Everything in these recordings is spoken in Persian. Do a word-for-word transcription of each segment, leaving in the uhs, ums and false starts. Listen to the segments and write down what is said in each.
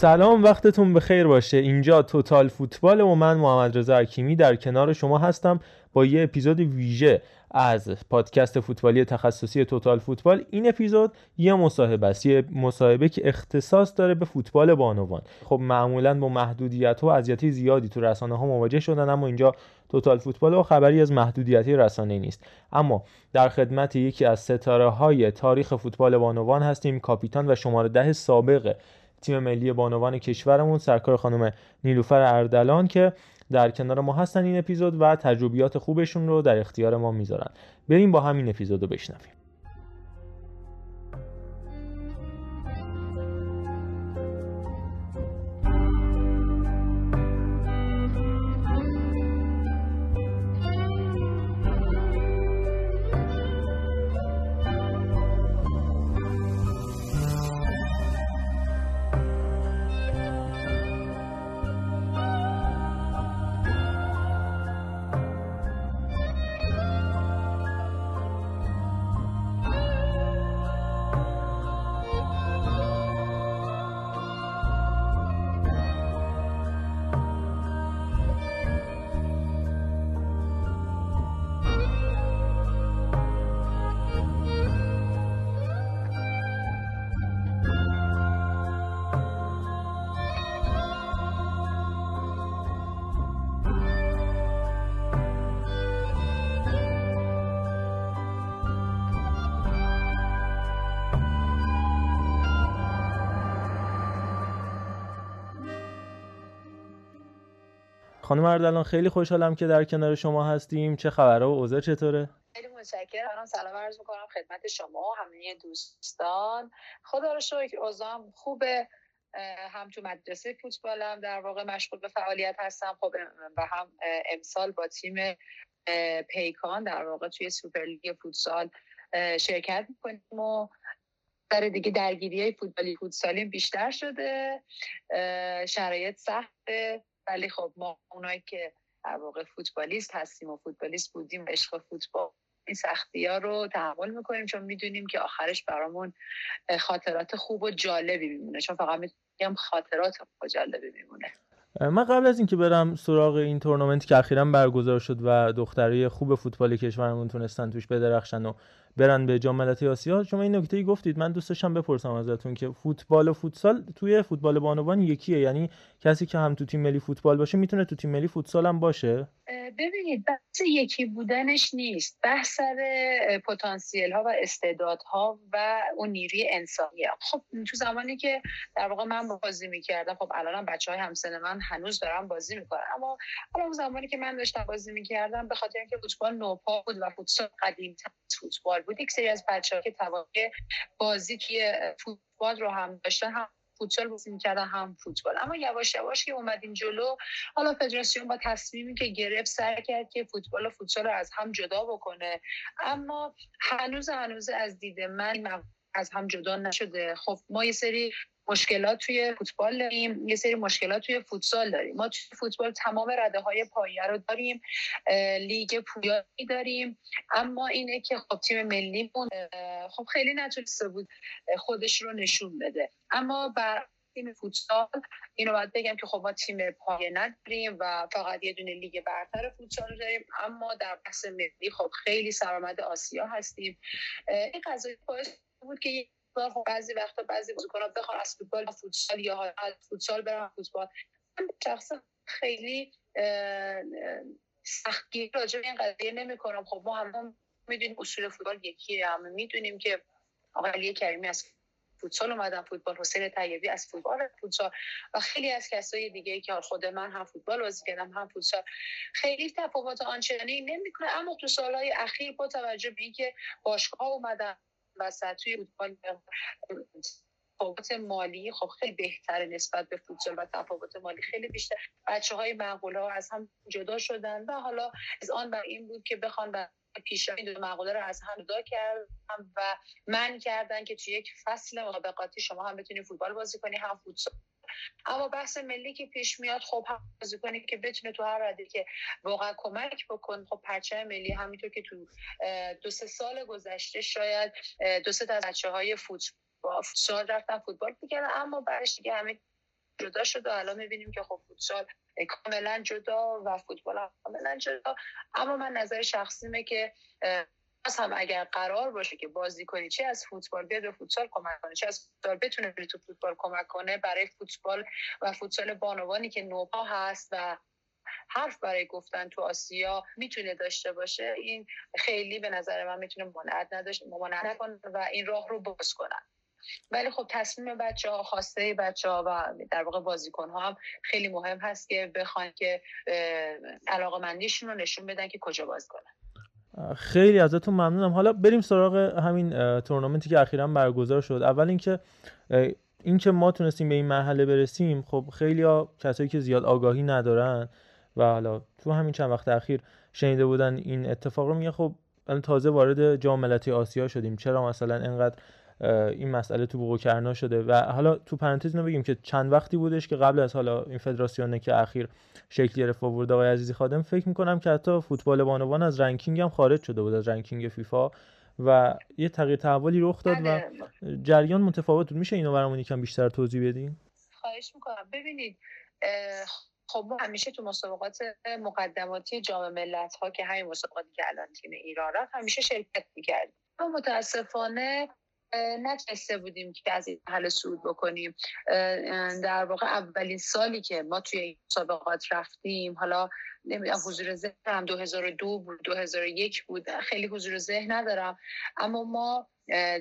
سلام، وقتتون بخیر باشه. اینجا توتال فوتبال و من محمد رضا حکیمی در کنار شما هستم با یه اپیزود ویژه از پادکست فوتبالی تخصصی توتال فوتبال. این اپیزود یه مصاحبه است، یه مصاحبه که اختصاص داره به فوتبال بانوان. خب معمولاً با محدودیت و اذیتی زیادی تو رسانه‌ها مواجه شدن، اما اینجا توتال فوتبال و خبری از محدودیتی رسانه‌ای نیست. اما در خدمت یکی از ستاره‌های تاریخ فوتبال بانوان هستیم، کاپیتان و شماره ده سابق تیم ملی بانوان کشورمون، سرکار خانم نیلوفر اردلان که در کنار ما هستن این اپیزود و تجربیات خوبشون رو در اختیار ما میذارن. بریم با همین اپیزود رو بشنویم. خانم اردلان، خیلی خوشحالم که در کنار شما هستیم. چه خبره و اوضاع چطوره؟ خیلی متشکرم. سلام عرض می‌کنم خدمت شما و همه دوستان. خدا رو شکر اوضاعم خوبه. هم تو مدرسه فوتبالم در واقع مشغول به فعالیت هستم، خب و هم امسال با تیم پیکان در واقع توی سوپرلیگ فوتسال شرکت می‌کنیم و در دیگه درگیری‌های فوتبالی فوتسالی بیشتر شده. شرایط سخته، ولی خب ما اونایی که در واقع فوتبالیست هستیم و فوتبالیست بودیم و عشق فوتبال، این سختی‌ها رو تحمل می‌کنیم چون می‌دونیم که آخرش برامون خاطرات خوب و جالبی میمونه، چون فقط میگم خاطرات خوب و جالبی میمونه. من قبل از اینکه برم سراغ این تورنمنتی که اخیراً برگزار شد و دخترای خوب فوتبال کشورمون تونستن توش بدرخشن و برن به جام ملتهای آسیا، شما این نکته‌ای گفتید من دوست داشتم بپرسم ازتون که فوتبال و فوتسال توی فوتبال بانوان یکیه؟ یعنی کسی که هم تو تیم ملی فوتبال باشه میتونه تو تیم ملی فوتسال هم باشه؟ ببینید، بحث یکی بودنش نیست، بحث سر پتانسیل ها و استعدادها و اون نیروی انسانیه. خب تو زمانی که در واقع من بازی میکردم، خب الانم بچهای همسن من هنوز دارن بازی میکنن، اما اون زمانی که من داشتم بازی میکردم به خاطر اینکه فوتبال نوپا بود و فوتسال قدیم‌تر فوتبال بود، یک سری از بچه‌ها که توانایی بازی توی فوتبال رو هم داشتن هم فوتبال بازی می‌کردن هم فوتبال. اما یواش یواش که اومدیم جلو، حالا فدراسیون با تصمیمی که گرفت سعی کرد که فوتبال و فوتسال رو از هم جدا بکنه، اما هنوز هنوز از دید من از هم جدا نشده. خب ما یه سری مشکلات توی فوتبال داریم، یه سری مشکلات توی فوتسال داریم. ما توی فوتبال تمام رده‌های پایه رو داریم، لیگ پویایی داریم، اما اینه که خب تیم ملیمون خب خیلی نتونسته بود خودش رو نشون بده. اما بر تیم فوتسال اینو باید بگم که خب ما تیم پایه نداریم و فقط یه دونه لیگ برتر فوتسال رو داریم، اما در بحث ملی خب خیلی سرآمد آسیا هستیم. این قضیه باعث بود که خب بعضی وقتا بعضی بازیکن‌ها بخوان از فوتبال فوتسال یا از فوتسال برن فوتبال. من شخصا خیلی سختگیری راجع به این قضیه نمی کنم. خب ما هم میدونیم اصول فوتبال یکیه، هم میدونیم که آقای علی کریمی از فوتسال اومدن فوتبال، حسین طیبی از فوتبال فوتسال و خیلی از کسای دیگه که خود من هم فوتبال بازی کردم هم فوتسال، خیلی تفاوت آنچنانی نمیکنه. اما تو سالهای اخیر با توجه به اینکه باشگاه اومدن وسط توی فوتبال تفاوت مالی خب خیلی بهتره نسبت به فوتسال و تفاوت مالی خیلی بیشتر، بچه‌های معقول‌ها از هم جدا شدن و حالا از آن بر این بود که بخوان بر پیشا این دو مقاله رو از هم جدا کردم و من کردن که توی یک فصل مسابقاتی شما هم بتونید فوتبال بازی کنی هم فوتسال. اما بحث ملی که پیش میاد خب هم بازی کنی که بتونه تو هر رده که واقعا کمک بکن. خب پرچم ملی همینطور که تو دو سه سال گذشته شاید دو سه تا بچه‌های فوتبال فوتسال رفتن فوتبال می‌کردن، اما بعدش دیگه همه جدا شد و الان می‌بینیم که خب فوتسال کاملا جدا و فوتبال کاملا جدا. اما من نظر شخصیمه که اصلا اگر قرار باشه که بازی کنی چه از فوتبال بیاد و فوتسال کمک کنه، چه از فوتبال بتونه بری تو فوتبال کمک کنه، برای فوتبال و فوتسال بانوانی که نوپا هست و حرف برای گفتن تو آسیا میتونه داشته باشه، این خیلی به نظر من میتونه مانعت نداشته مانع نکنه و این راه رو باز کنن. ولی خب تصمیم بچه ها، خواسته بچه ها و در واقع بازیکن ها هم خیلی مهم هست که بخوان که علاقه‌مندیشون رو نشون بدن که کجا بازی کنن. خیلی ازتون ممنونم. حالا بریم سراغ همین تورنمنتی که اخیراً برگزار شد. اول اینکه اینکه ما تونستیم به این مرحله برسیم، خب خیلی ها کسایی که زیاد آگاهی ندارن و حالا تو همین چند وقت اخیر شنیده بودن این اتفاق رو، میگه خب تازه وارد جام ملت‌های آسیا شدیم، چرا مثلا اینقدر این مسئله تو بوق و کرنا شده؟ و حالا تو پرانتز اینو بگیم که چند وقتی بودش که قبل از حالا این فدراسیونه که اخیر شکل گرفت آورد آقای عزیزی خادم، فکر می‌کنم که حتی فوتبال بانوان از رنکینگ هم خارج شده بود، از رنکینگ فیفا، و یه تغییر تحولی رخ داد و جریان متفاوت بود. میشه اینو برامون یکم بیشتر توضیح بدین؟ خواهش می‌کنم. ببینید خب ما همیشه تو مسابقات مقدماتی جام ملت‌ها که همین مسابقاتی که الان تیم ایران رفت همیشه شرکت می‌کردیم، اما متأسفانه نتونسته بودیم که از این مرحله صعود بکنیم. در واقع اولین سالی که ما توی این مسابقات رفتیم، حالا نمیدونم حضور ذهن هم دو هزار و دو بود دو هزار و یک بود، خیلی حضور ذهن ندارم، اما ما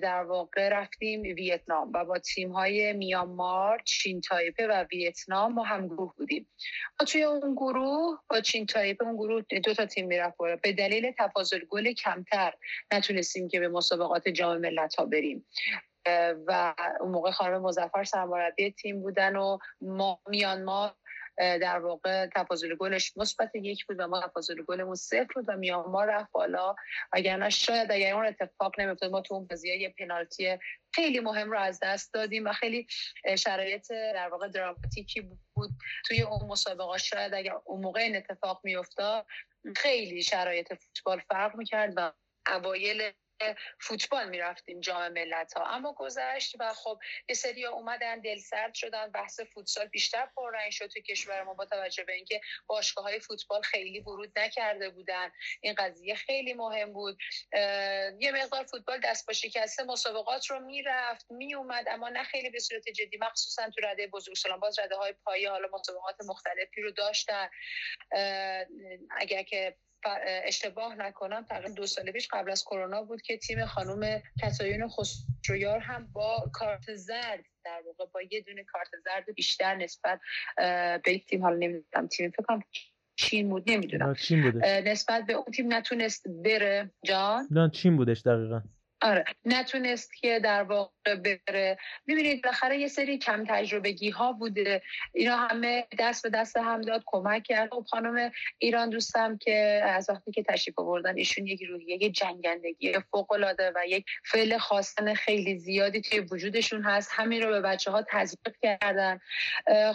در واقع رفتیم ویتنام و با تیم‌های میانمار، چین تایپه و ویتنام ما هم گروه بودیم. ما توی اون گروه با چین تایپه اون گروه دو تا تیم میرفت بالا، به دلیل تفاضل گل کمتر نتونستیم که به مسابقات جام ملت‌ها بریم و اون موقع خانم مظفر سرمربی تیم بودن و ما میانمار در واقع تفاضل گلش مثبت یک بود و ما تفاضل گلمون صفر بود و میانمار رفت بالا. وگرنه شاید اگر اون اتفاق نمی‌افتاد ما تو اون بازی یه پنالتی خیلی مهم رو از دست دادیم و خیلی شرایط در واقع دراماتیکی بود توی اون مسابقه. شاید اگر اون موقع این اتفاق می‌افتاد خیلی شرایط فوتبال فرق می‌کرد و اوایل فوتبال میرفتیم جام ملت‌ها. اما گذشت و خب یه سری اومدن دلسرد شدن، بحث فوتسال بیشتر پررنگ شد تو کشور ما با توجه به اینکه باشگاه‌های فوتبال خیلی ورود نکرده بودن. این قضیه خیلی مهم بود. یه مقدار فوتبال دست با شکسته مسابقات رو میرفت میومد، اما نه خیلی به صورت جدی، مخصوصا تو رده بزرگسالان. باز رده‌های پایه حالا مسابقات مختلفی رو داشتن. اگر که اشتباه نکنم تقریبا دو سال پیش قبل از کرونا بود که تیم خانم کودایی خسرویار هم با کارت زرد در واقع با یه دونه کارت زرد بیشتر نسبت به تیم، حالا نمیدونم تیم فکر کنم چین بود، نمیدونم چین بوده، نسبت به اون تیم نتونست بره. جان نه چین بودش دقیقاً، آره نتونست که در واقع بره. می‌بینید بالاخره یه سری کم تجربگی ها بوده، اینا همه دست به دست هم داد کمک کرد. خب خانم ایران دوستم که از وقتی که تشریف آوردن ایشون یک روحیه یک جنگندگی فوق‌العاده و یک فعل خواستن خیلی زیادی توی وجودشون هست، همین رو به بچه‌ها تزریق کردن.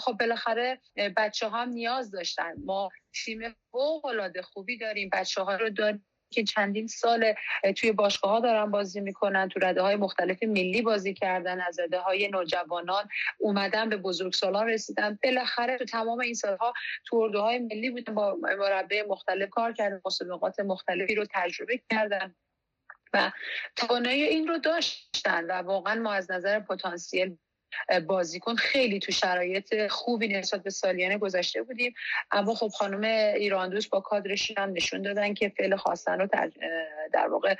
خب بالاخره بچه‌ها هم نیاز داشتن. ما تیم فوق‌العاده خوبی داریم، بچه‌ها رو داریم که چندین سال توی باشگاه‌ها دارن بازی میکنن، تو رده‌های مختلف ملی بازی کردن، از رده‌های نوجوانان اومدن به بزرگسالان رسیدن. بالاخره تو تمام این سالها تو اردوهای ملی بودن، با مربی مختلف کار کردن، مسابقات مختلفی رو تجربه کردن و توانایی این رو داشتن و واقعا ما از نظر پتانسیل بازیکن خیلی تو شرایط خوبی نسبت به سالیانه گذشته بودیم، اما خب خانم ایران دوست با کادرشون هم نشون دادن که فعل خواستن رو در واقع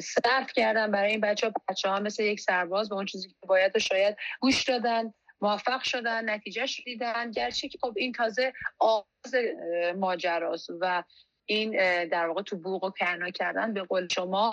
صرف کردن برای این بچه‌ها. بچه‌ها مثل یک سرباز به اون چیزی که باید و شاید گوش دادن، موفق شدن، نتیجهش دیدن، گرچه که خب این تازه آغاز ماجراست و این در واقع تو بوق و کرنا کردن به قول شما.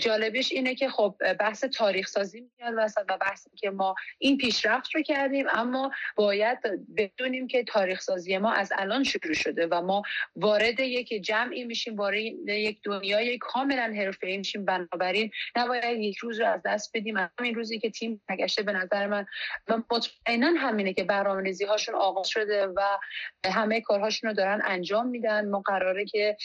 جالبش اینه که خب بحث تاریخ سازی میاد وسط و بحثی که ما این پیشرفت رو کردیم، اما باید بدونیم که تاریخ سازی ما از الان شروع شده و ما وارد یک جمعی میشیم، وارد یک دنیای کاملا حرفه‌ای میشیم، بنابراین نباید یک روز رو از دست بدیم. همین روزی که تیم نگشته به نظر من و مطمئنا همینه که برنامه‌ریزی هاشون آغاز شده و همه کارهاشون رو دارن انجام میدن. ما قراره که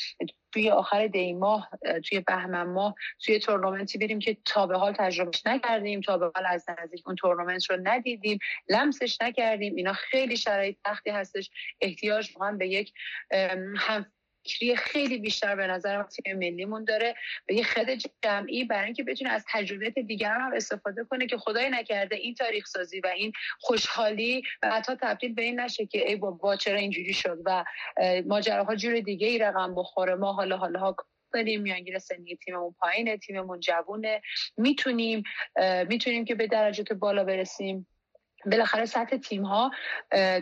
توی آخر دی ماه، توی بهمن ماه، توی تورنمنتی بریم که تا به حال تجربهش نکردیم، تا به حال از نزدیک اون تورنمنت رو ندیدیم، لمسش نکردیم. اینا خیلی شرایط سختی هستش، احتیاج واقعا به یک همفکری خیلی بیشتر به نظر تیم ملیمون داره، به یک خد جمعی، برای اینکه بتونه از تجربیات دیگران هم استفاده کنه که خدای نکرده این تاریخ سازی و این خوشحالی و حتی تبدیل به این نشه که ای بابا چرا اینجوری شد و ماجراها جور دیگه ای رقم بخوره. ما حالا حالا ها داریم، میانگین سنی تیممون پایینه، تیممون جوونه، میتونیم میتونیم که به درجات بالا برسیم. بالاخره سطح تیم‌ها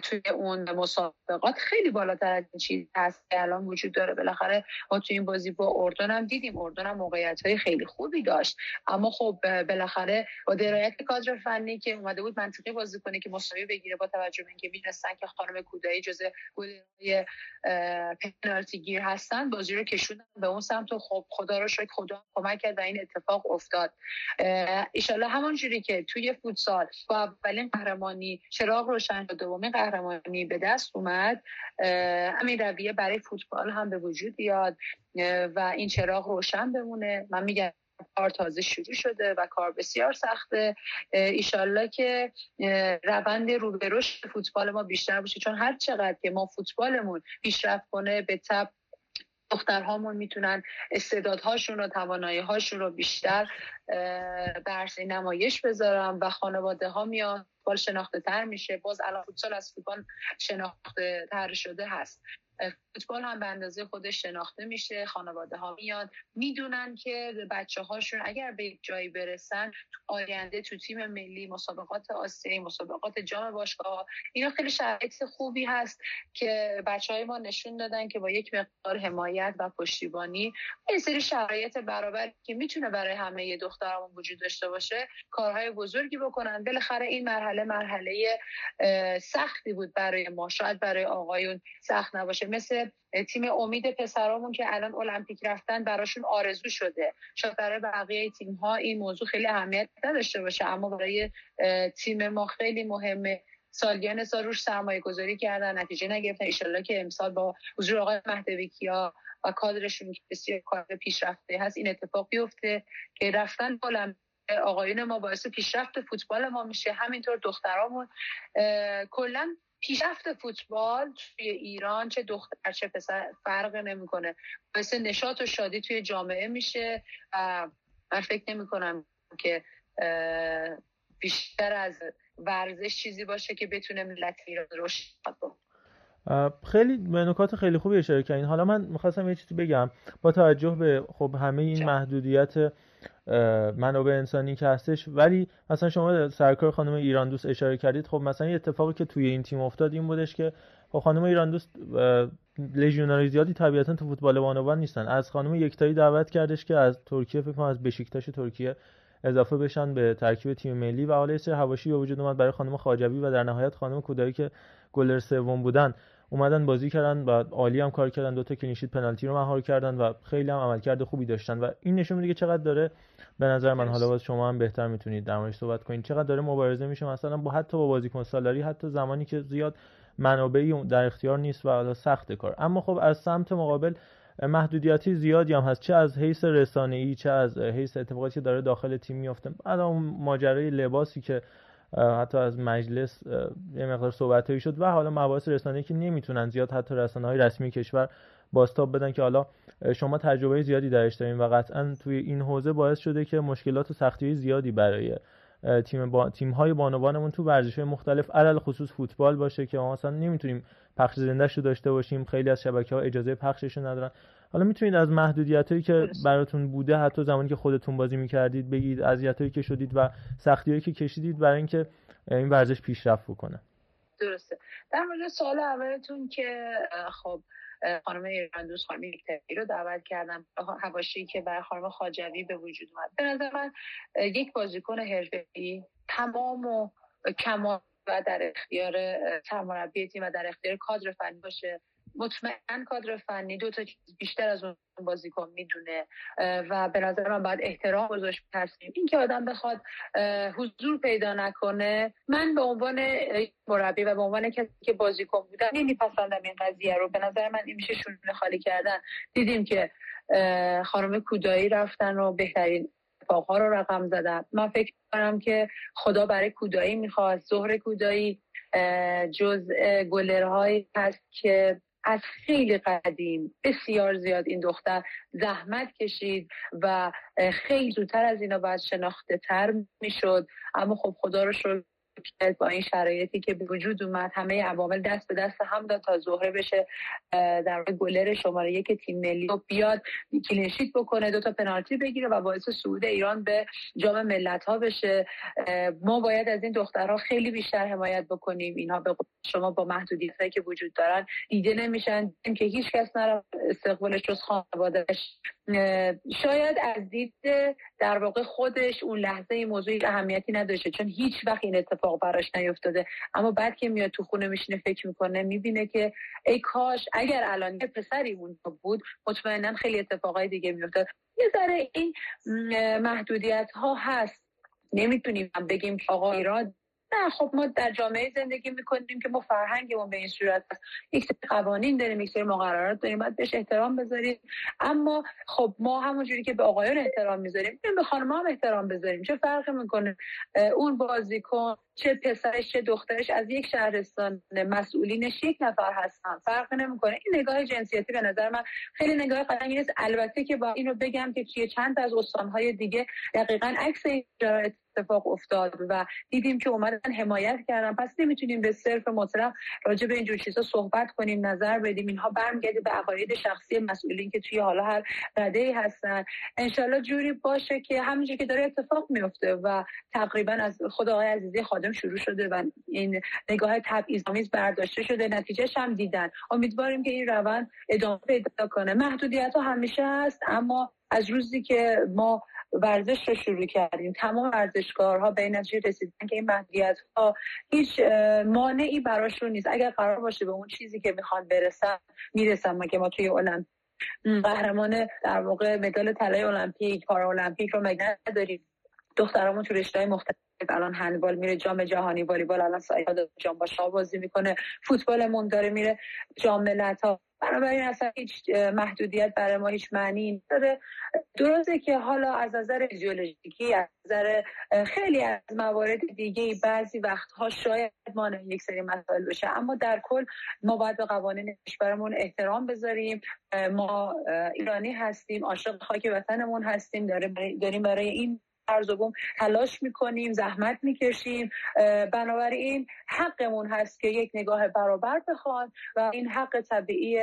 توی اون مسابقات خیلی بالاتر از این چیز هست که الان وجود داره. بالاخره ما توی این بازی با اردن هم دیدیم، اردن هم موقعیت‌های خیلی خوبی داشت، اما خب بالاخره با درایت کادر فنی که اومده بود منطقی بازی کنه که مساوی بگیره، با توجه به اینکه می‌دونستن که خانم کودایی جزو گل‌های پنالتی گیر هستن، بازی رو کشوندن به اون سمت و خب خدا رو شکر خدا کمک کرد و این اتفاق افتاد. ان شاءالله همونجوری که توی فوتسال با اولین قهرمانی چراغ روشن شد، دومین قهرمانی به دست اومد، همین رویه برای فوتبال هم به وجود بیاد و این چراغ روشن بمونه. من میگم کار تازه شروع شده و کار بسیار سخته. ایشالله که روند رو به رشد فوتبال ما بیشتر بشه، چون هر چقدر که ما فوتبالمون پیشرفت کنه به تبع دخترهامون میتونن استعدادهاشون و توانایی‌هاشون رو بیشتر برسه نمایش بذارن و خانواده‌ها میان فوتبال شناخته تر میشه. باز الان فوتبال از فوتبال شناخته تر شده هست، فوتبال هم به اندازه خودش شناخته میشه، خانواده ها میان میدونن که بچه هاشون اگر به یک جایی برسن آینده تو تیم ملی، مسابقات آسیایی، مسابقات جام باشگاه، اینا خیلی شرایط خوبی هست که بچه های ما نشون دادن که با یک مقدار حمایت و پشتیبانی، این سری شرایط برابر که میتونه برای همه دخترامون وجود داشته باشه، کارهای بزرگی بکنن. بالاخره این مرحله مرحله سختی بود برای ما، شاید برای آقایون سخت نباشه، مثل تیم امید پسرامون که الان المپیک رفتن براشون آرزو شده. شاید برای بقیه تیم‌ها این موضوع خیلی اهمیت نداشته باشه، اما برای تیم ما خیلی مهمه. سالیان سال روش سرمایه گذاری کردن، نتیجه نگرفتن. انشالله که امسال با حضور آقای مهدوی کیا و کادرشون که بسیار کار پیشرفته هست این اتفاق بیفته که رفتن المپیک آقایون ما باعث پیشرفت فوتبال ما میشه، همینطور دخترامون. کلا پیشرفت فوتبال توی ایران چه دختر چه پسر فرق نمیکنه، باعث نشاط و شادی توی جامعه میشه و من فکر نمیکنم که بیشتر از ورزش چیزی باشه که بتونه ملت ایران رشد کنه. خیلی نکات خیلی خوبی اشاره کردین. حالا من میخواستم یه چیزی بگم با توجه به خب همه این محدودیت منابع انسانی که هستش، ولی مثلا شما سرکار خانم ایران دوست اشاره کردید، خب مثلا یه اتفاقی که توی این تیم افتاد این بودش که خب خانم ایران دوست لژیونری زیادی طبیعتاً تو فوتبال بانوان نیستن، از خانم یکتایی دعوت کردش که از ترکیه، فکر کنم از بشیکتاش ترکیه اضافه بشن به ترکیب تیم ملی و حالا سر حواشی به وجود اومد برای خانم خواجوی و در نهایت خانم کودایی که گلر سوم بودن اومدن بازی کردن و عالی هم کار کردن، دو تا کلین شیت پنالتی رو مهار کردن و خیلی هم عملکرد خوبی داشتن و این نشون میده که چقدر داره به نظر من، حالا باز شما هم بهتر میتونید در موردش صحبت کنید، چقدر داره مبارزه میشه مثلا با حتی با بازیکن سالاری، حتی زمانی که زیاد منابعی در اختیار نیست و حالا سخت کار. اما خب از سمت مقابل محدودیتی زیادی هم هست، چه از حیث رسانه‌ای، چه از حیث اتفاقاتی که داره داخل تیم میفته. الان ماجرای لباسی که حتی از مجلس یه مقدار صحبتایی شد و حالا مباحث رسانه‌ای که نمیتونن زیاد حتی رسانه‌های رسمی کشور بازتاب بدن، که حالا شما تجربه زیادی درش دارین و قطعاً توی این حوزه باعث شده که مشکلات و سختی‌های زیادی برای تیم با... تیم‌های بانوانمون تو ورزش‌های مختلف علل خصوص فوتبال باشه که ما اصلا نمیتونیم پخش زنده‌ش رو داشته باشیم، خیلی از شبکه‌ها اجازه پخشش رو ندارن. حالا میتونید از محدودیتایی که براتون بوده حتی زمانی که خودتون بازی می‌کردید بگید، اذیتایی که شدید و سختی‌هایی که کشیدید برای اینکه این ورزش پیشرفت بکنه. درسته. در مورد سوال اولتون که خب خانم ایران دوست، خانم یکتایی رو دعوت کردم، حواشی که برای خانم خواجوی به وجود اومد. به نظر من یک بازیکن حرفه‌ای تمام و کمال و در اختیار سرمربی تیم و در اختیار کادر فنی باشه. مطمئن کادر فنی دو تا چیز بیشتر از اون بازیکن میدونه و به نظر من باید احترام گذاشت به تصمیم. این که آدم بخواد حضور پیدا نکنه، من به عنوان مربی و به عنوان کسی که بازیکن بودم نمیپسندم این قضیه رو. به نظر من این میشه شونه خالی کردن. دیدیم که خانم کودایی رفتن و بهترین اتفاقها رو رقم زدن. من فکر می‌کنم که خدا برای کودایی میخواست ظهر کودایی جز گلرهایی هست که از خیلی قدیم بسیار زیاد این دختر زحمت کشید و خیلی زودتر از اینا باید شناخته تر میشد، اما خب خدا رو شکر با این شرایطی که به وجود اومد همه عوامل دست به دست هم داد تا زهره بشه در گلر شماره یک تیم ملی و بیاد کلینشیت بکنه، دو تا پنالتی بگیره و باعث صعود ایران به جام ملتها بشه. ما باید از این دخترها خیلی بیشتر حمایت بکنیم. اینها به شما با محدودیتایی که وجود دارن دیده نمیشن که هیچ کس نره استقبالش جز خانواده‌اش. شاید از دید در واقع خودش اون لحظه این موضوع اهمیتی نداشته چون هیچ وقت این اتفاق براش نیفتاده، اما بعد که میاد تو خونه میشینه فکر میکنه میبینه که ای کاش اگر الان یه پسری اونجا بود مطمئنا خیلی اتفاقای دیگه میافتاد. یه ذره این محدودیت ها هست، نمیتونیم بگیم آقا ایران نه، خب ما در جامعه زندگی میکنیم که ما فرهنگمون به این صورت هست، یک سری قوانین داریم، یک سری مقررات داریم، باید بهش احترام بذاریم. اما خب ما همونجوری که به آقایون احترام میذاریم به خانم‌ها هم احترام بذاریم. چه فرقی میکنه اون بازیکن چه پسرش چه دخترش از یک شهرستان مسئولینش یک نفر هستن، فرق نمیکنه. این نگاه جنسیتی به نظر من خیلی نگاه قشنگی نیست. البته که با اینو بگم که توی چند تا از استانهای دیگه دقیقاً عکس این اتفاق افتاد و دیدیم که اومدن حمایت کردن. پس نمیتونیم به صرف مطلق راجع به اینجور چیزا صحبت کنیم، نظر بدیم. اینها برمیگرده به عقاید شخصی مسئولین که توی حالا هر رده‌ای هستن. انشالله جوری باشه که همونجوری که داره اتفاق میفته و تقریبا از خود آقای عزیزی خادم شروع شده و این نگاه تبعیض‌آمیز برداشته شده، نتیجه‌اش هم دیدن. امیدواریم که این روند ادامه پیدا کنه. محدودیت‌ها همیشه هست، اما از روزی که ما ورزش رو شروع کردیم تمام ورزشکارها به این نتیجه رسیدن که این محدودیت‌ها هیچ مانعی براشون نیست. اگر قرار باشه به اون چیزی که میخوان برسن میرسن. ما که ما توی المپیک قهرمان در واقع مدال طلای المپیک، پارا المپیک رو مگه نداریم؟ دخترامون تو رشته‌های مختلف الان هندبال میره جام جهانی، والیبال الان سایا جام باشا بازی میکنه، فوتبالمون داره میره جام ملتها. بنابراین اصلا هیچ محدودیت برای ما هیچ معنی نداره. درسته که حالا از نظر فیزیولوژیکی از نظر خیلی از موارد دیگه بعضی وقتها شاید مانع یک سری مسائل بشه، اما در کل ما باید به قوانین کشورمون احترام بذاریم. ما ایرانی هستیم، عاشق خاک وطنمون هستیم، داریم برای این ارزوبم تلاش میکنیم، زحمت میکشیم. بنابراین حقمون هست که یک نگاه برابر بخوان و این حق طبیعی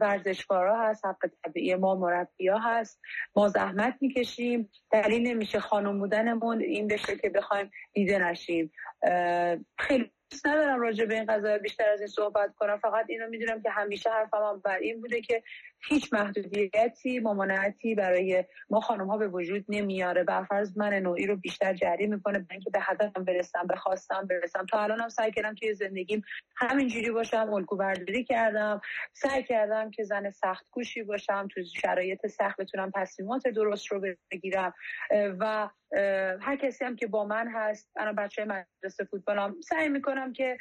ورزشکارا هست، حق طبیعی ما مربیا هست. ما زحمت میکشیم، دلیل نمیشه خانم بودنمون این بشه که بخوایم دیده نشیم. خیلی دوست ندارم راجع به این قضایا بیشتر از این صحبت کنم، فقط اینو میدونم که همیشه حرفم هم بر این بوده که هیچ محدودیتی ممانعتی برای ما خانم ها به وجود نمیاره. برفرض من نوعی رو بیشتر جری میکنه برای اینکه به هدفم برسم، به خواستم برسم. تا الانم سعی کردم توی زندگیم همینجوری باشم، الگو برداری کردم، سعی کردم که زن سخت کوشی باشم، تو شرایط سخت بتونم تصمیمات درست رو بگیرم و هر کسی هم که با من هست، الان بچهای مدرسه فوتبالم سعی میکنم که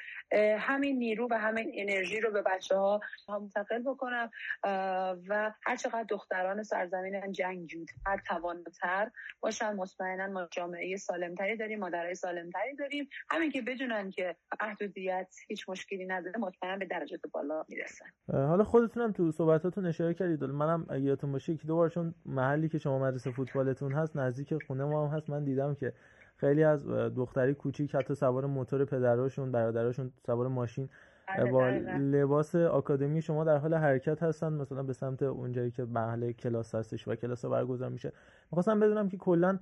همین نیرو و همین انرژی رو به بچه‌ها منتقل بکنم و هر چقدر دختران سرزمین جنگجوتر توانتر باشن مطمئنا ما جامعه سالمتری داریم، مادرای سالمتری داریم. همین که بدونن که محدودیت هیچ مشکلی نداره مطمئنا به درجات بالا میرسن. حالا خودتونم تو صحبتاتون اشاره کردید، منم یادتون باشه که دوبارشون محلی که شما مدرسه فوتبالتون هست نزدیک خونه ما هم هست، من دیدم که خیلی از دختری کوچیک حتی سوار موتور پدراشون، برادراشون سوار ماشین با لباس آکادمی شما در حال حرکت هستن، مثلا به سمت اونجایی که محل کلاس هستش و کلاس برگزار میشه. می‌خواستم بدونم که کلا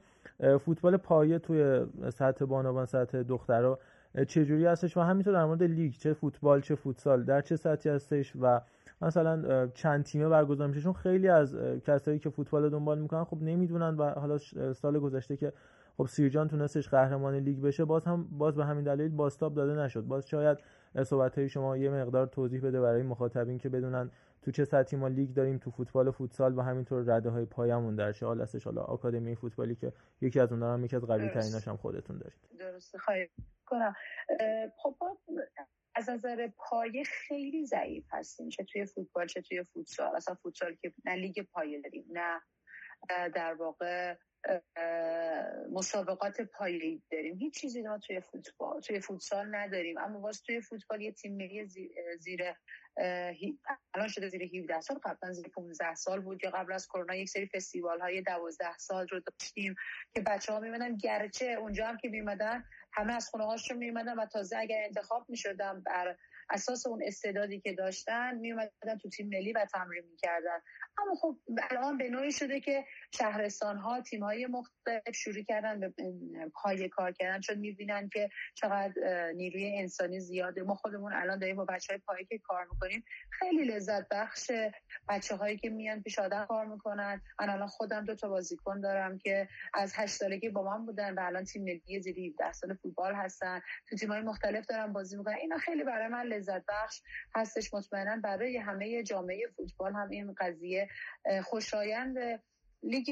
فوتبال پایه توی سطح بانوان، سطح دخترها چه جوری هستش و همینطور در مورد لیگ، چه فوتبال چه فوتسال در چه سطحی هستش و مثلا چند تیمه برگزار میشه، چون خیلی از کسایی که فوتبال دنبال میکنن خب نمیدونن و حالا سال گذشته که خب سیرجان تونستش قهرمان لیگ بشه باز هم باز به همین دلیل بازتاب داده نشد. باز شاید صحبت‌های شما یه مقدار توضیح بده برای مخاطبین که بدونن تو چه سطحی ما لیگ داریم تو فوتبال و فوتسال و همینطور رده‌های پایه‌مون در چه حال هستش، حالا آکادمی فوتبالی که یکی از اون‌ها هم یکی از قوی‌تریناش هم خودتون دارید. درسته، خیر کنم. خب از نظر پایه خیلی ضعیف هستیم، چه توی فوتبال چه توی فوتسال. اصلا فوتسال که نه لیگ پایه داریم نه در واقع مسابقات پایه‌ای داریم، هیچ چیزی ما توی فوتبال توی فوتسال نداریم. اما واسه توی فوتبال یه تیم ملی زیر الان شده زیر هفده سال، قبلا زیر پانزده سال بود، یا قبل از کرونا یک سری فستیوال‌های دوازده سال رو داشتیم که بچه‌ها می‌مدن، گرچه اونجا هم که می‌مدن همه از خونه‌هاشون می‌مدن و تازه اگر انتخاب می‌شدن بر اساس اون استعدادی که داشتن میومدن تو تیم ملی و تمرین میکردن. اما خب الان به نوعی شده که شهرستان‌ها، تیم‌های مختلف شروع کردن به پایه کار کردن، چون میبینن که چقدر نیروی انسانی زیاده. ما خودمون الان داریم با بچه‌های پایه که کار میکنیم، خیلی لذت بخش بچه‌هایی که میان پیش آدم کار میکنن. من الان خودم دو تا بازیکن دارم که از هشت سالگی با من بودن و الان تیم ملی زیر هفده سال فوتبال هستن، تو تیم‌های مختلف دارن بازی میکنن. اینا خیلی برای من لذت بخش هستش. مطمئناً برای همه جامعه فوتبال هم این قضیه خوشایند. لیگ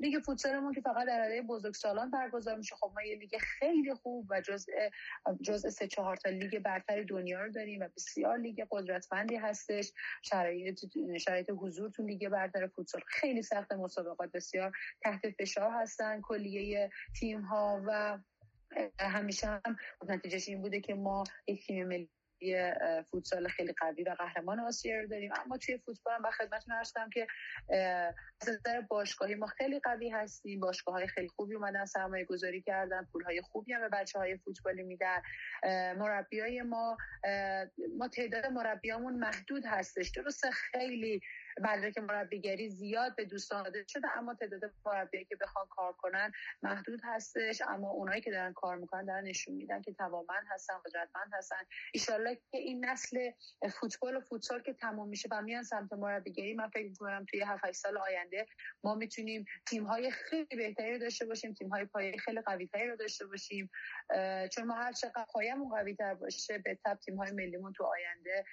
لیگ فوتسالمون که فقط در رده بزرگسالان برگزار میشه، خب ما یه لیگ خیلی خوب و جزء جزء سه چهار تا لیگ برتر دنیا رو داریم و بسیار لیگ قدرتمندی هستش. شرایط شرایط حضور تو لیگ برتر فوتسال خیلی سخت، مسابقات بسیار تحت فشار هستن کلیه تیم ها و همیشه هم نتیجهش این بوده که ما یک تیم ملی فوتسال خیلی قوی و قهرمان آسیا رو داریم. اما توی فوتبال هم با خدمتتون عرض کردم که از نظر باشگاهی ما خیلی قوی هستیم، باشگاه‌های خیلی خوبی اومدن سرمایه گذاری کردن، پول‌های خوبی هم به بچه‌های فوتبالی میدن. مربیای ما ما تعداد مربیامون محدود هستش، درسته خیلی مدرک مربیگری زیاد به دوستان داده شده، اما تعداد مربیایی که بخوان کار کنن محدود هستش. اما اونایی که دارن کار میکنن دارن نشون میدن که توانمند هستن، قدرتمند هستن. ان شاءالله که این نسل فوتبال و فوتسال که تمام میشه و میان سمت مربیگری، من فکر میکنم توی هفت هشت سال آینده ما میتونیم تیم های خیلی بهتری رو داشته باشیم، تیم های پایه خیلی قوی‌تری رو داشته باشیم، چون ما هر چقدر پایه‌مون قوی‌تر باشه به تبع تیم های ملیمون تو آینده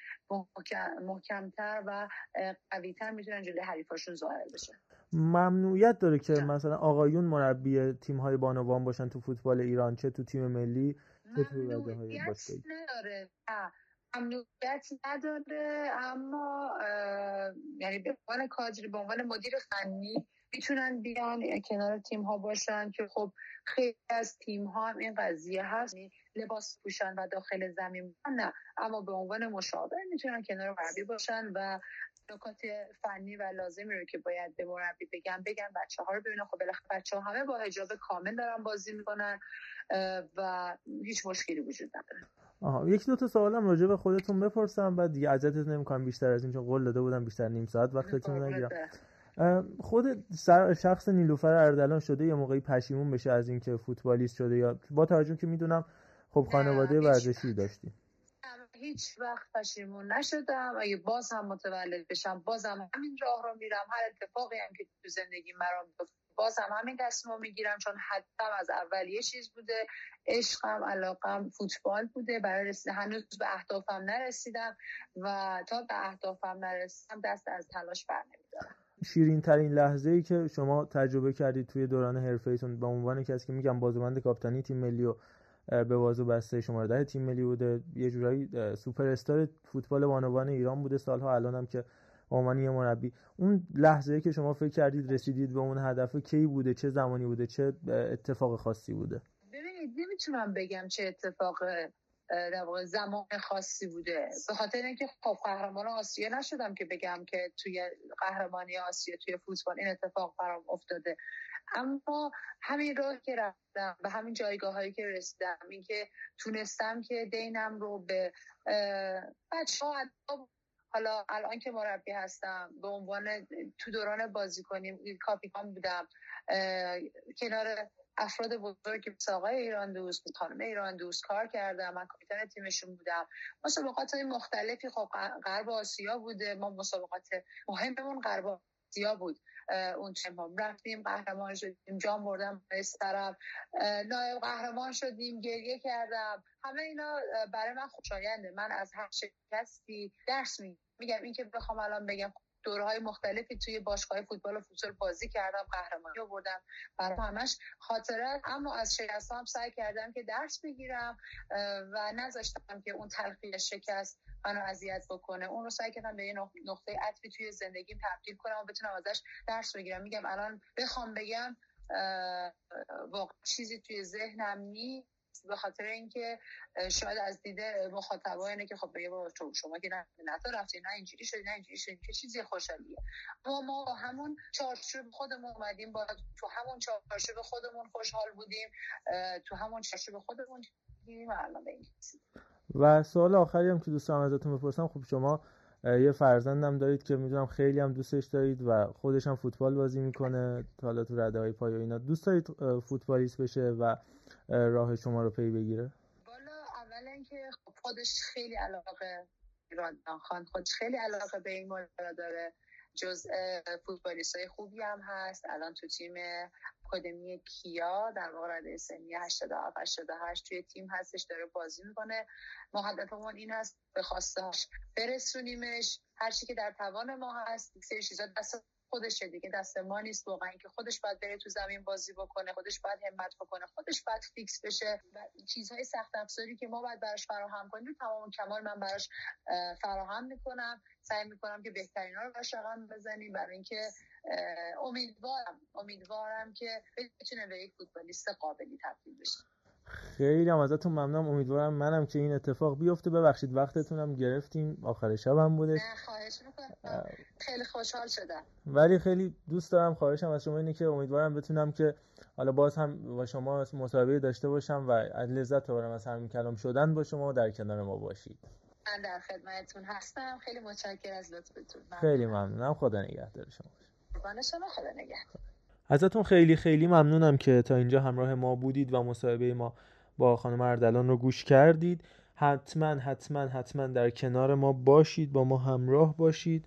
محکم‌تر و قوی تر میتونن جلوی حریفاشون ظاهر بشه. ممنوعیت داره که نه. مثلا آقایون مربی تیم‌های بانوان باشن تو فوتبال ایران، چه تو تیم ملی چه تو رده‌های باشگاهی؟ نداره، نه ممنوعیت نداره، اما یعنی به عنوان کادر، به عنوان مدیر فنی میتونن بیان کنار تیم‌ها باشن که خب خیلی از تیم‌ها هم این قضیه هست، لباس پوشن و داخل زمین نه، اما به عنوان مشاور میتونن کنار مربی باشن و نکات فنی و لازمی رو که باید به مربی بگم بگن بچه‌ها رو ببینن. خب بالاخره بچه‌ها همه با حجاب کامل دارن بازی می‌کنن و هیچ مشکلی وجود نداره. آها، یک دو تا سوالم راجع به خودتون بپرسم بعد دیگه اجازهت نمی‌کنم بیشتر از این، چون قول داده بودم بیشتر نیم ساعت وقتتون رو نگیرم. خود شخص نیلوفر اردلان شده یا موقعی پشیمون بشه از اینکه فوتبالیست شده، یا با توجه که می‌دونم خب خانواده ورزشی داشتین؟ هیچ وقت پشیمون نشدم. اگه باز هم متولد بشم باز هم همین راه رو میرم، هر اتفاقی هم که تو زندگی مرام بیفته باز هم همین تصمیم میگیرم، چون حتم از اول یه چیز بوده، عشقم علاقم فوتبال بوده. برای رسید هنوز به اهدافم نرسیدم و تا به اهدافم نرسیدم دست از تلاش برنمیدارم. شیرین ترین لحظه ای که شما تجربه کردید توی دوران حرفه‌ایتون به عنوان کسی که میگم بازوبند کاپیتانی تیم ملی و به بازو بسته شماره ده تیم ملی بوده، یه جورایی سوپر استار فوتبال بانوان ایران بوده سالها، الان هم که عنوان یه مربی، اون لحظه‌ای که شما فکر کردید رسیدید به اون هدف کی بوده؟ چه زمانی بوده؟ چه اتفاق خاصی بوده؟ ببینید نمیتونم بگم چه اتفاق در واقع زمان خاصی بوده، به خاطر اینکه خب قهرمان آسیا نشدم که بگم که توی قهرمانی آسیا توی فوتبال این اتفاق برام افتاده. اما همین راه که رفتم و همین جایگاه هایی که رسیدم، این که تونستم که دینم رو به بچه ها، حالا الان که مربی هستم به عنوان تو دوران بازیکنی کاپیتان بودم کنار افراد بزرگی مثل آقای ایران دوست، خانم ایران دوست کار کردم، من کاپیتان تیمشون بودم. مسابقات مختلفی خب غرب آسیا بوده، ما مسابقات مهممون غرب آسیا بود، اون تیم‌ها رفتیم قهرمان شدیم، جام بردم از طرف، نایب قهرمان شدیم، گریه کردم. همه اینا برای من خوشاینده. من از هر شکستی درس می‌گیرم. میگم این که بخوام الان بگم دوره‌های مختلفی توی باشگاه فوتبال و فوتسال بازی کردم، قهرمانی آوردم، برای همش خاطره. اما از شکستام سعی کردم که درس بگیرم و نذاشتم که اون تلخی شکست منو اذیت بکنه. اون رو سعی کردم به یه نقطه عطفی توی زندگیم تبدیل کنم و بتونم ازش درس بگیرم. میگم الان بخوام بگم واقعا چیزی توی ذهنم نیست، به خاطر اینکه شاید از دیده مخاطبا اینه که خب بگه با شما که نه نه رفتین، نه اینجوری شد، نه اینجوری شد، که چیزی خوشایندیه. اما ما همون چارچوب خودمون اومدیم، با تو همون چارچوب خودمون خوشحال بودیم، تو همون چارچوب خودمون دیدیم الان به این. و سوال آخری هم که دوست دارم ازتون بپرسم، خب شما یه فرزندم دارید که میدونم خیلی هم دوستش دارید و خودش هم فوتبال بازی میکنه تا حالا تو رده‌های پایه اینا، دوست دارید فوتبالیست بشه و راه شما رو پی بگیره؟ والا اولا که خودش خیلی علاقه ایران خان خودش خیلی علاقه به این ماجرا داره، جزء فوتبالیستای خوبی هم هست، الان تو تیم آکادمی کیا در واقع رده سنی هشتاد و هشت توی تیم هستش، داره بازی میکنه. ما هدفمون این هست به خواسته‌اش برسونیمش، هر چی که در توان ما هست. سری چیزا دست خودشه دیگه، دست ما نیست واقعا، که خودش باید بره تو زمین بازی بکنه، خودش باید همت بکنه، خودش باید فیکس بشه و چیزهای سخت افزاری که ما باید براش فراهم کنیم تمام کمال من براش فراهم میکنم. سعی میکنم که بهترینا رو براش رقم بزنیم، برای اینکه امیدوارم امیدوارم که بتونه به یک فوتبالیست قابلی تبدیل بشه. خیلی هم ازتون ممنونم، امیدوارم منم که این اتفاق بیفته. ببخشید وقتتونم گرفتیم، آخر شبم بوده. نه خواهش میکنم، خیلی خوشحال شدم. ولی خیلی دوست دارم، خواهشم از شما اینه که امیدوارم بتونم که حالا باز هم با شما مصاحبه داشته باشم و لذت ببرم از همین کلام شدن با شما و در کنار ما باشید. من در خدمتتون هستم، خیلی متشکرم از لطفتون. خیلی ممنونم، خدا نگهدار شما. قربان شما، خدا نگهدار. ازتون خیلی خیلی ممنونم که تا اینجا همراه ما بودید و مصاحبه ما با خانم اردلان رو گوش کردید. حتما حتما حتما در کنار ما باشید، با ما همراه باشید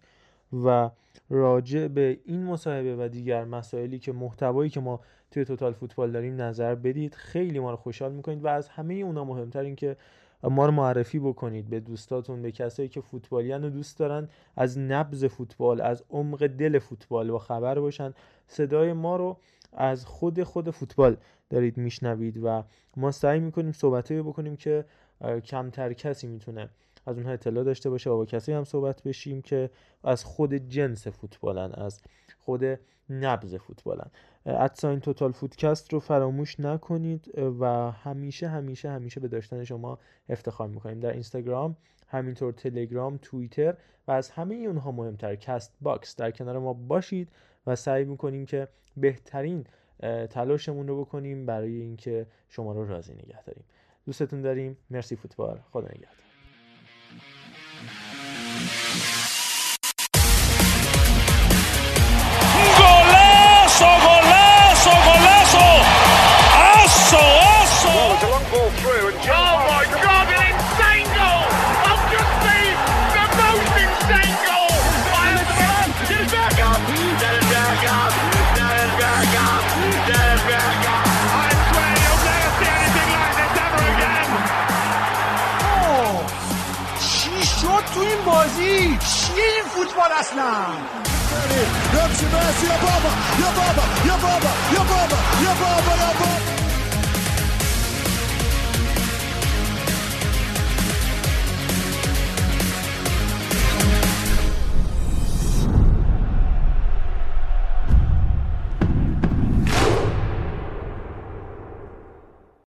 و راجع به این مصاحبه و دیگر مسائلی که محتوایی که ما توی توتال فوتبال داریم نظر بدید. خیلی ما رو خوشحال میکنید و از همه اونا مهمتر این که ما رو معرفی بکنید به دوستاتون، به کسایی که فوتبالیان رو دوست دارن، از نبض فوتبال، از عمق دل فوتبال با خبر باشن. صدای ما رو از خود خود فوتبال دارید میشنوید و ما سعی میکنیم صحبتایی بکنیم که کمتر کسی میتونه از اونها اطلاع داشته باشه و با کسی هم صحبت بشیم که از خود جنس فوتبالن، از خود نبض فوتبالن. ادساین توتال فودکست رو فراموش نکنید و همیشه همیشه همیشه به داشتن شما افتخار میکنیم. در اینستاگرام، همینطور تلگرام، توییتر و از همه اونها مهمتر کست باکس، در کنار ما باشید و سعی میکنیم که بهترین تلاشمون رو بکنیم برای اینکه شما رو راضی نگه داریم. دوستتون داریم. مرسی فوتبال، خدا نگهدار. Golazo, golazo, golazo. Asso, asso. Well, it's a long ball through. And oh my God, an insane goal. I've just seen the most insane goal. I have the man. Get it back up. Get it back up. Get it back up. Get it back up. I swear you'll never see anything like this ever again. Oh, she's shot to him, boys. She's in football now. Your baba, your baba, your baba, your baba, your baba, your baba.